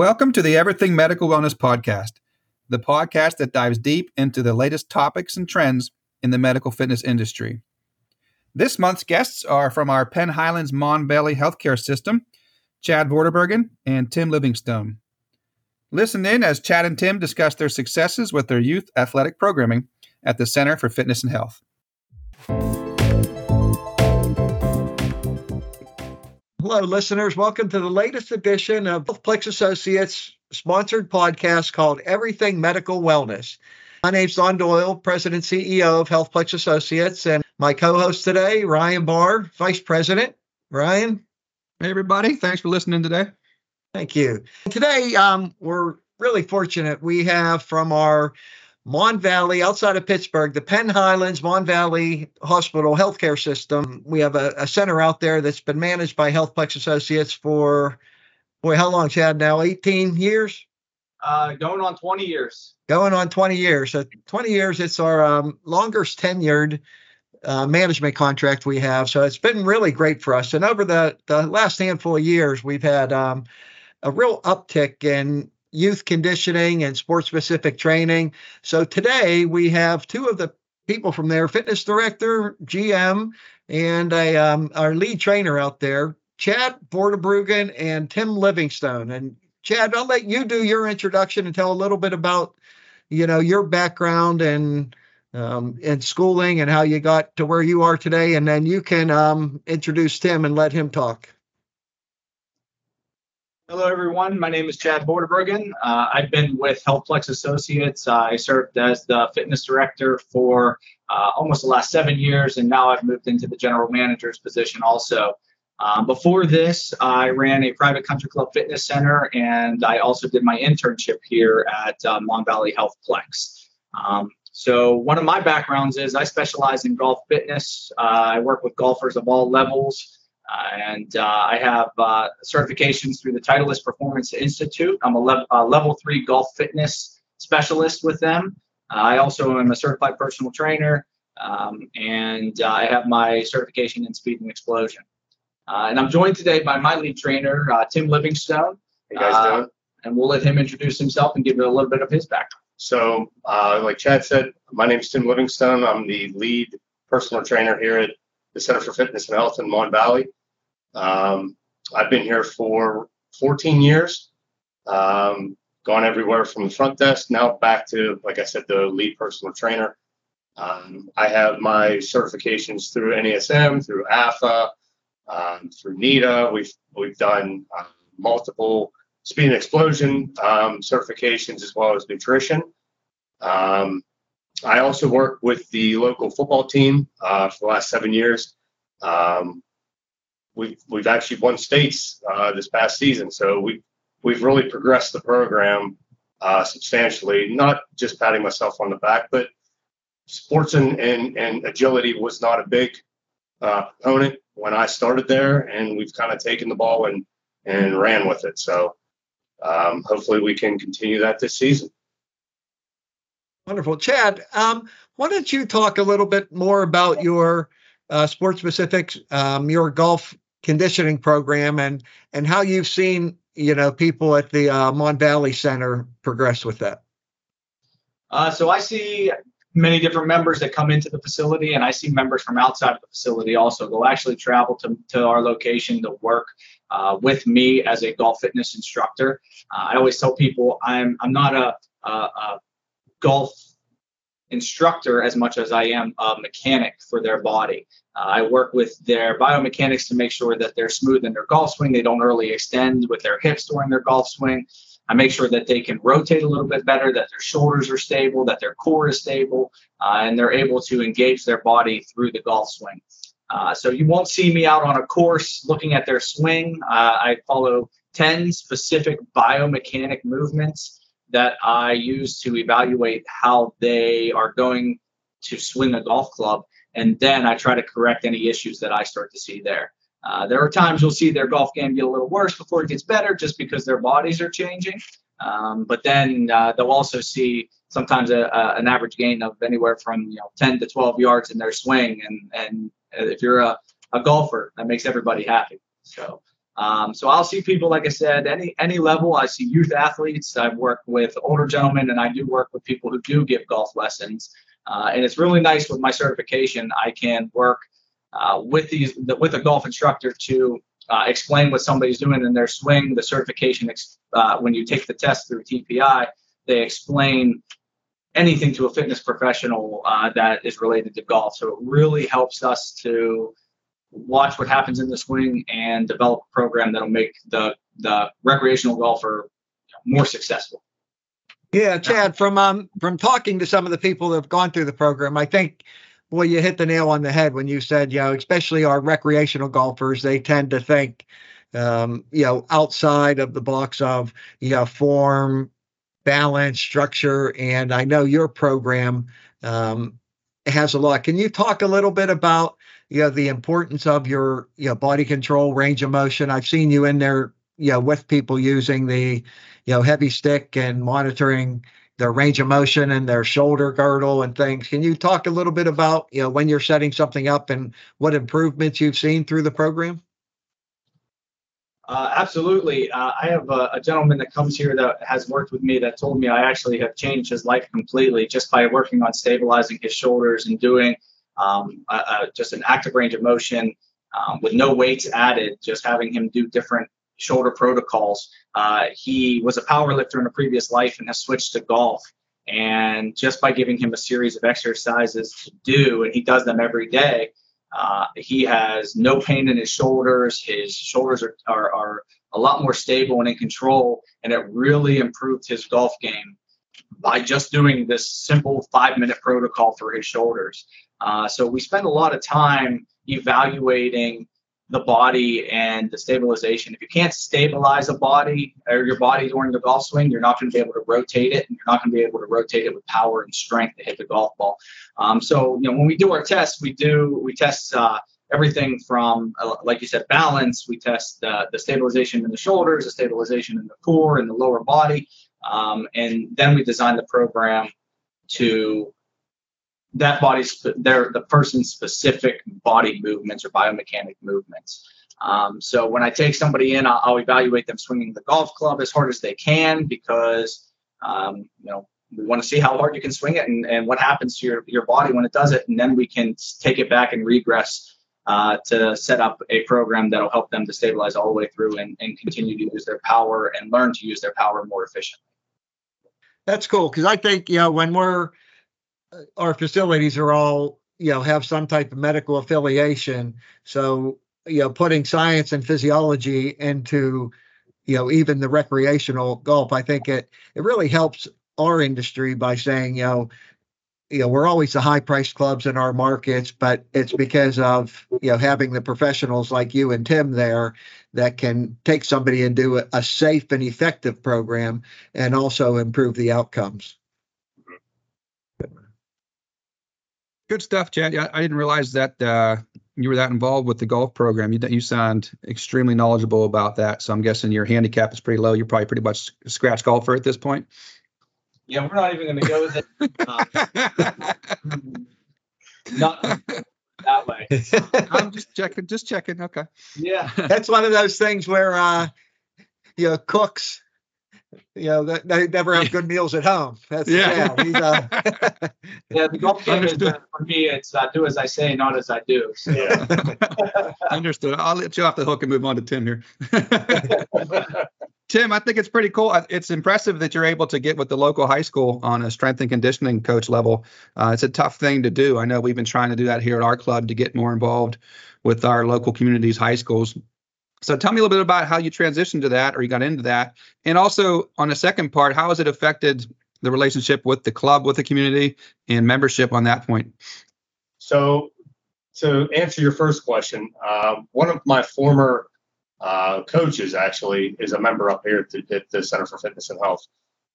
Welcome to the Everything Medical Wellness Podcast, the podcast that dives deep into the latest topics and trends in the medical fitness industry. This month's guests are from our Penn Highlands Mon Valley Healthcare System, Chad Vordorebrugen and Tim Livingstone. Listen in as Chad and Tim discuss their successes with their youth athletic programming at the Center for Fitness and Health. Hello, listeners. Welcome to the latest edition of HealthPlex Associates' sponsored podcast called Everything Medical Wellness. My name's Don Doyle, President and CEO of HealthPlex Associates, and my co-host today, Ryan Barr, Vice President. Ryan? Hey, everybody. Thanks for listening today. Thank you. Today, we're really fortunate. We have from our Mon Valley, outside of Pittsburgh, the Penn Highlands Mon Valley Hospital Healthcare System. We have a center out there that's been managed by HealthPlex Associates for, how long, Chad, now? 18 years? Going on 20 years. Going on 20 years. So 20 years, it's our longest tenured management contract we have. So it's been really great for us. And over the last handful of years, we've had a real uptick in youth conditioning and sport-specific training. So today we have two of the people from there, fitness director, GM, and our lead trainer out there, Chad Vordorebrugen and Tim Livingstone. And Chad, I'll let you do your introduction and tell a little bit about, you know, your background and schooling and how you got to where you are today. And then you can introduce Tim and let him talk. Hello, everyone. My name is Chad Vordorebrugen. I've been with HealthPlex Associates. I served as the fitness director for almost the last 7 years, and now I've moved into the general manager's position also. Before this, I ran a private country club fitness center, and I also did my internship here at Mon Valley HealthPlex. So one of my backgrounds is I specialize in golf fitness. I work with golfers of all levels. I have certifications through the Titleist Performance Institute. I'm a level 3 golf fitness specialist with them. I also am a certified personal trainer, and I have my certification in speed and explosion. And I'm joined today by my lead trainer, Tim Livingstone. Hey guys, doing? And we'll let him introduce himself and give you a little bit of his background. So, like Chad said, my name is Tim Livingstone. I'm the lead personal trainer here at the Center for Fitness and Health in Mon Valley. I've been here for 14 years, gone everywhere from the front desk, now back to, like I said, the lead personal trainer. I have my certifications through NASM, through AFA, through NETA. We've done multiple speed and explosion certifications as well as nutrition. I also work with the local football team for the last 7 years. We've actually won states this past season, so we've really progressed the program substantially. Not just patting myself on the back, but sports and agility was not a big component when I started there, and we've kind of taken the ball and ran with it. So hopefully we can continue that this season. Wonderful. Chad, why don't you talk a little bit more about your sport-specific, your golf conditioning program and how you've seen, you know, people at the Mon Valley Center progress with that? So I see many different members that come into the facility, and I see members from outside of the facility also. They'll actually travel to our location to work with me as a golf fitness instructor. I always tell people I'm not a golf instructor as much as I am a mechanic for their body. I work with their biomechanics to make sure that they're smooth in their golf swing. They don't early extend with their hips during their golf swing. I make sure that they can rotate a little bit better, that their shoulders are stable, that their core is stable, and they're able to engage their body through the golf swing. So you won't see me out on a course looking at their swing. I follow 10 specific biomechanic movements that I use to evaluate how they are going to swing a golf club, and then I try to correct any issues that I start to see there. There are times you'll see their golf game get a little worse before it gets better just because their bodies are changing, but then they'll also see sometimes an average gain of anywhere from 10 to 12 yards in their swing, and if you're a golfer, that makes everybody happy. So So I'll see people, like I said, any level. I see youth athletes. I've worked with older gentlemen, and I do work with people who do give golf lessons. And it's really nice with my certification. I can work with a golf instructor to explain what somebody's doing in their swing. The certification, when you take the test through TPI, they explain anything to a fitness professional that is related to golf. So it really helps us to watch what happens in the swing and develop a program that'll make the recreational golfer more successful. Yeah, Chad, from talking to some of the people that have gone through the program, I think, boy, you hit the nail on the head when you said, especially our recreational golfers, they tend to think, outside of the box of, form, balance, structure. And I know your program has a lot. Can you talk a little bit about, the importance of your, body control, range of motion? I've seen you in there, with people using the, heavy stick and monitoring their range of motion and their shoulder girdle and things. Can you talk a little bit about, when you're setting something up and what improvements you've seen through the program? Absolutely. I have a gentleman that comes here that has worked with me that told me I actually have changed his life completely just by working on stabilizing his shoulders and doing just an active range of motion with no weights added, just having him do different shoulder protocols. He was a power lifter in a previous life and has switched to golf. And just by giving him a series of exercises to do, and he does them every day, he has no pain in his shoulders. His shoulders are a lot more stable and in control, and it really improved his golf game by just doing this simple 5-minute protocol for his shoulders. So we spend a lot of time evaluating the body and the stabilization. If you can't stabilize a body or your body during the golf swing, you're not going to be able to rotate it, and you're not going to be able to rotate it with power and strength to hit the golf ball. So, when we do our tests, we test everything from, like you said, balance. We test the stabilization in the shoulders, the stabilization in the core and the lower body. And then we design the program to that body's, the person's specific body movements or biomechanic movements. So when I take somebody in, I'll evaluate them swinging the golf club as hard as they can, because we want to see how hard you can swing it and what happens to your body when it does it, and then we can take it back and regress to set up a program that'll help them to stabilize all the way through and continue to use their power and learn to use their power more efficiently. That's cool, because I think when our facilities are all, have some type of medical affiliation. So, putting science and physiology into, even the recreational golf, I think it really helps our industry by saying, we're always the high priced clubs in our markets, but it's because of, having the professionals like you and Tim there that can take somebody and do a safe and effective program and also improve the outcomes. Good stuff, Chad. I didn't realize that you were that involved with the golf program. You sound extremely knowledgeable about that. So I'm guessing your handicap is pretty low. You're probably pretty much a scratch golfer at this point. Yeah, we're not even going to go with it. Not that way. I'm just checking. Okay. Yeah. That's one of those things where, cooks, they never have good meals at home. That's, yeah, the golf game is, for me, it's do as I say, not as I do. So. Yeah. Understood. I'll let you off the hook and move on to Tim here. Tim, I think it's pretty cool. It's impressive that you're able to get with the local high school on a strength and conditioning coach level. It's a tough thing to do. I know we've been trying to do that here at our club to get more involved with our local communities, high schools. So tell me a little bit about how you transitioned to that, or you got into that. And also on the second part, how has it affected the relationship with the club, with the community, and membership on that point? So to answer your first question, one of my former coaches actually is a member up here at the Center for Fitness and Health.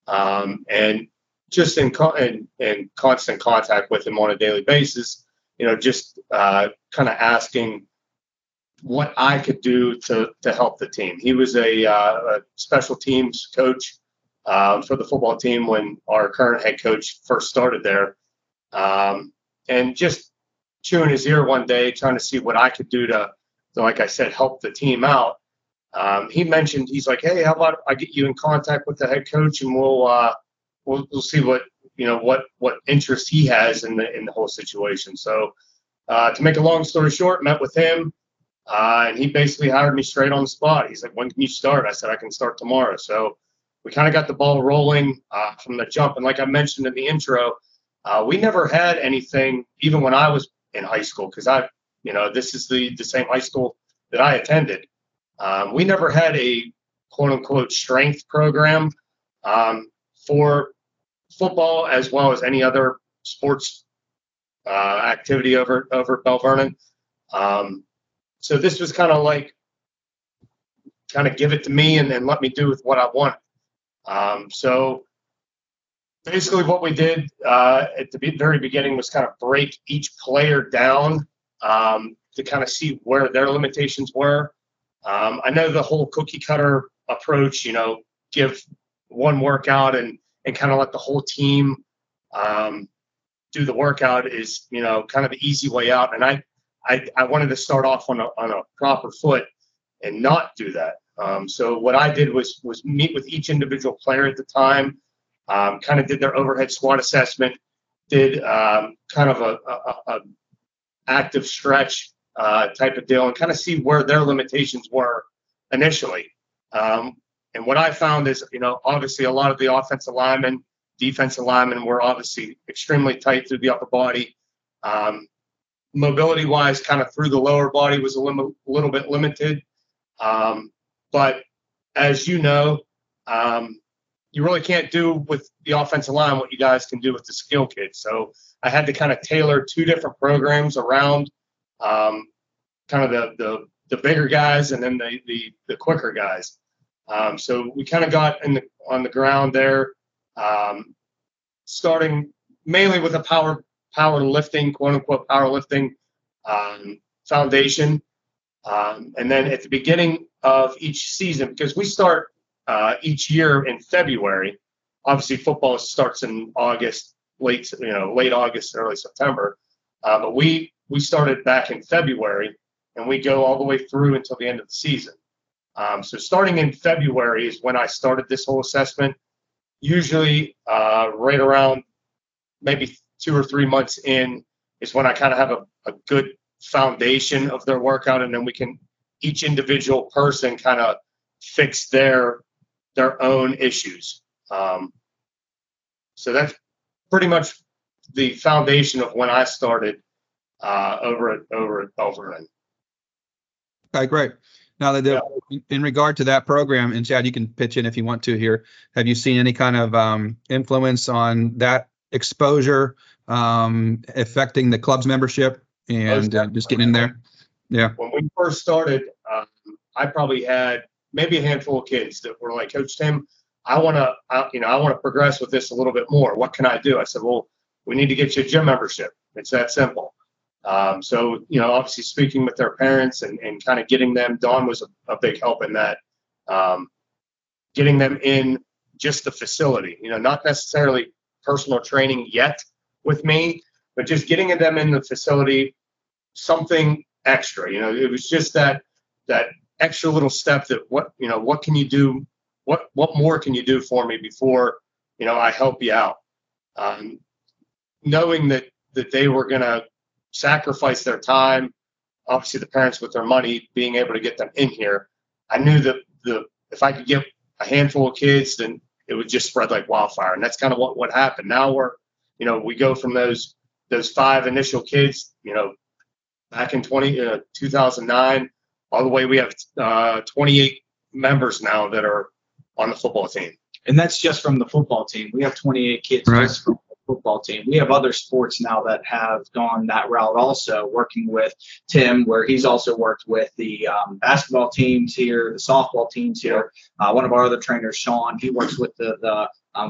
And just in constant contact with him on a daily basis, just kind of asking what I could do to help the team. He was a special teams coach for the football team when our current head coach first started there. And just chewing his ear one day, trying to see what I could do to, like I said, help the team out. He mentioned, he's like, hey, how about I get you in contact with the head coach, and we'll see what, you know, what interest he has in the whole situation. So to make a long story short, met with him, and he basically hired me straight on the spot. He's like, when can you start? I said, I can start tomorrow. So we kind of got the ball rolling from the jump. And like I mentioned in the intro, we never had anything, even when I was in high school, because I, you know, this is the same high school that I attended. We never had a quote unquote strength program for football as well as any other sports activity over Bell Vernon. So this was kind of like, kind of give it to me and then let me do with what I want. So basically what we did at the very beginning was kind of break each player down to kind of see where their limitations were. I know the whole cookie cutter approach, you know, give one workout and kind of let the whole team do the workout is, you know, kind of the easy way out. And I wanted to start off on a proper foot and not do that. So what I did was meet with each individual player at the time, kind of did their overhead squat assessment, did kind of a active stretch type of deal, and kind of see where their limitations were initially. And what I found is, you know, obviously a lot of the offensive linemen, defensive linemen were obviously extremely tight through the upper body. Mobility-wise, kind of through the lower body was a little bit limited. But as you know, you really can't do with the offensive line what you guys can do with the skill kids. So I had to kind of tailor two different programs around kind of the bigger guys and then the quicker guys. So we kind of got on the ground there, starting mainly with a powerlifting, quote unquote powerlifting foundation. And then at the beginning of each season, because we start each year in February, obviously football starts in August, late August, early September. But we started back in February, and we go all the way through until the end of the season. So starting in February is when I started this whole assessment, usually right around maybe 2 or 3 months in is when I kind of have a good foundation of their workout, and then we can each individual person kind of fix their own issues. So that's pretty much the foundation of when I started over at Bell Vernon. Okay, great. Now, in regard to that program, and Chad, you can pitch in if you want to here. Have you seen any kind of influence on that exposure affecting the club's membership and just getting in there? Yeah. When we first started, I probably had maybe a handful of kids that were like, Coach Tim, I want to progress with this a little bit more. What can I do? I said, well, we need to get you a gym membership. It's that simple. So, you know, obviously speaking with their parents and kind of getting them, Don was a big help in that, getting them in just the facility, you know, not necessarily personal training yet with me, but just getting them in the facility, something extra, you know, it was just that extra little step that what can you do? What more can you do for me before, you know, I help you out? Knowing that they were going to sacrifice their time, obviously the parents with their money, being able to get them in here, I knew that if I could get a handful of kids, then it would just spread like wildfire. And that's kind of what happened. Now we're, you know, we go from those five initial kids, you know, back in 2009, all the way we have 28 members now that are on the football team. And that's just from the football team. We have 28 kids right. Just from football team. We have other sports now that have gone that route also, working with Tim, where he's also worked with the basketball teams here, the softball teams here. One of our other trainers, Sean, he works with the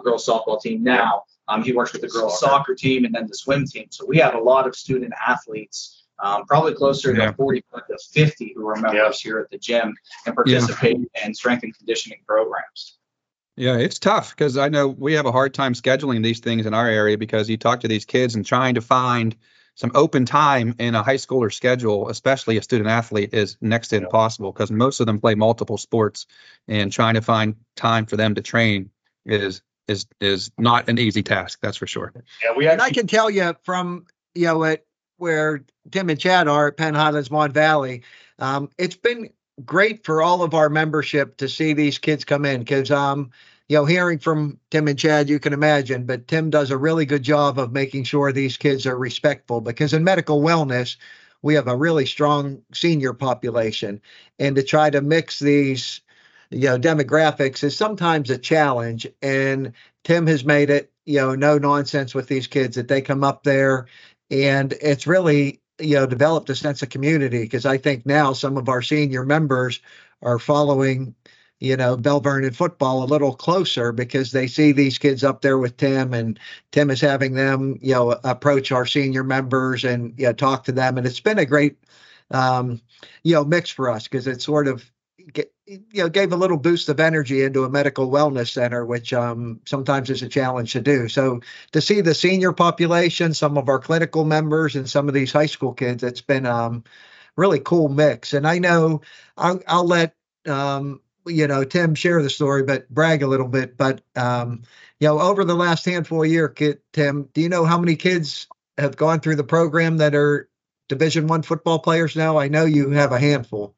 girls softball team now. He works with the girls soccer team and then the swim team. So we have a lot of student athletes, probably closer to 40 to 50 who are members here at the gym and participate in strength and conditioning programs. Yeah, it's tough because I know we have a hard time scheduling these things in our area because you talk to these kids and trying to find some open time in a high schooler schedule, especially a student athlete, is next to impossible because most of them play multiple sports, and trying to find time for them to train is not an easy task. That's for sure. Yeah, and I can tell you from, you know, where Tim and Chad are at Penn Highlands Mon Valley, it's been great for all of our membership to see these kids come in, because you know, hearing from Tim and Chad, you can imagine, but Tim does a really good job of making sure these kids are respectful, because in medical wellness, we have a really strong senior population, and to try to mix these, you know, demographics is sometimes a challenge. And Tim has made it, you know, no nonsense with these kids, that they come up there, and it's really, you know, developed a sense of community, because I think now some of our senior members are following, you know, Bell Vernon football a little closer, because they see these kids up there with Tim, and Tim is having them, you know, approach our senior members and, you know, talk to them. And it's been a great, you know, mix for us, because it sort of, you know, gave a little boost of energy into a medical wellness center, which sometimes is a challenge to do. So to see the senior population, some of our clinical members, and some of these high school kids, it's been really cool mix. And I know I'll let, you know, Tim share the story, but brag a little bit. But, you know, over the last handful of years, Tim, do you know how many kids have gone through the program that are Division I football players now? I know you have a handful.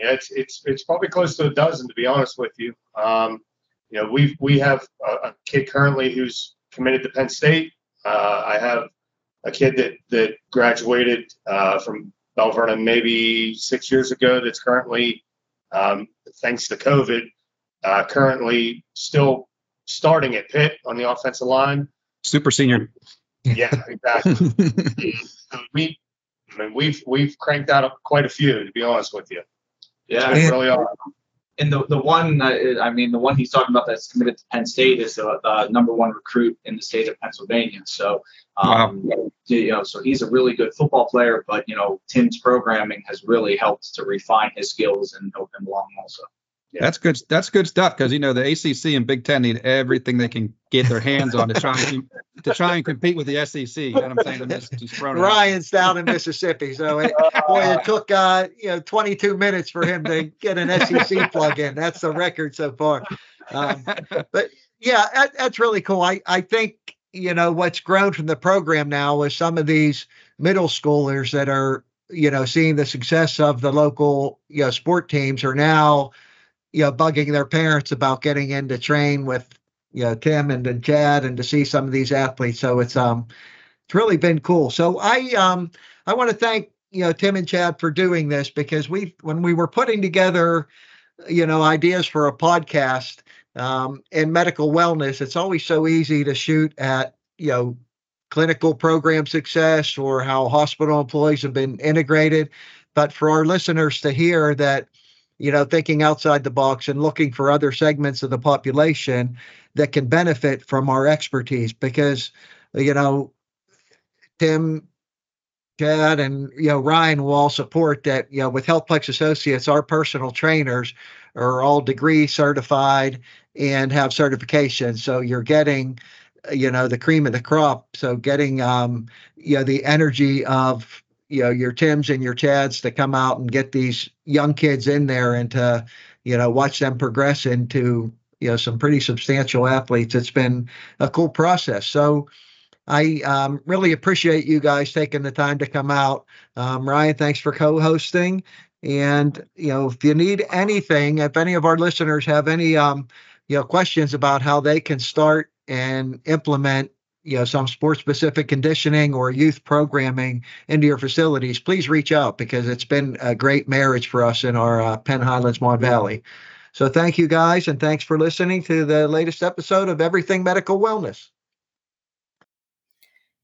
Yeah, it's probably close to a dozen, to be honest with you. You know, we have a kid currently who's committed to Penn State. I have a kid that graduated from Bell Vernon maybe 6 years ago, that's currently, thanks to COVID, currently still starting at Pitt on the offensive line. Super senior. Yeah, exactly. We've cranked out quite a few, to be honest with you. Yeah, really awesome. And the one he's talking about that's committed to Penn State is the #1 recruit in the state of Pennsylvania. So, wow. You know, so he's a really good football player, but, you know, Tim's programming has really helped to refine his skills and help him along also. Yeah. That's good. That's good stuff, because, you know, the ACC and Big Ten need everything they can get their hands on to try and compete with the SEC. You know what I'm saying? Just Ryan's down in Mississippi, so it took 22 minutes for him to get an SEC plug in. That's the record so far. But yeah, that's really cool. I think, you know, what's grown from the program now is some of these middle schoolers that are, you know, seeing the success of the local, you know, sport teams are now, you know, bugging their parents about getting in to train with, you know, Tim and then Chad, and to see some of these athletes. So it's really been cool. So I want to thank, you know, Tim and Chad for doing this, because when we were putting together, you know, ideas for a podcast in medical wellness, it's always so easy to shoot at, you know, clinical program success or how hospital employees have been integrated. But for our listeners to hear that, you know, thinking outside the box and looking for other segments of the population that can benefit from our expertise, because, you know, Tim, Chad, and, you know, Ryan will all support that, you know, with HealthPlex Associates, our personal trainers are all degree certified and have certifications. So you're getting, you know, the cream of the crop. So getting, you know, the energy of, you know, your Tims and your Chads to come out and get these young kids in there and to, you know, watch them progress into, you know, some pretty substantial athletes. It's been a cool process. So I really appreciate you guys taking the time to come out. Ryan, thanks for co-hosting. And, you know, if you need anything, if any of our listeners have any, you know, questions about how they can start and implement, you know, some sport-specific conditioning or youth programming into your facilities, please reach out, because it's been a great marriage for us in our Penn Highlands Mon Valley. So thank you guys, and thanks for listening to the latest episode of Everything Medical Wellness.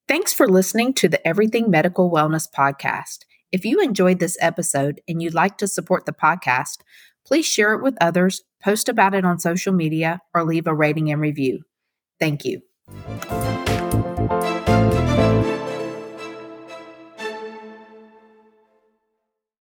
Thanks for listening to the Everything Medical Wellness podcast. If you enjoyed this episode and you'd like to support the podcast, please share it with others, post about it on social media, or leave a rating and review. Thank you.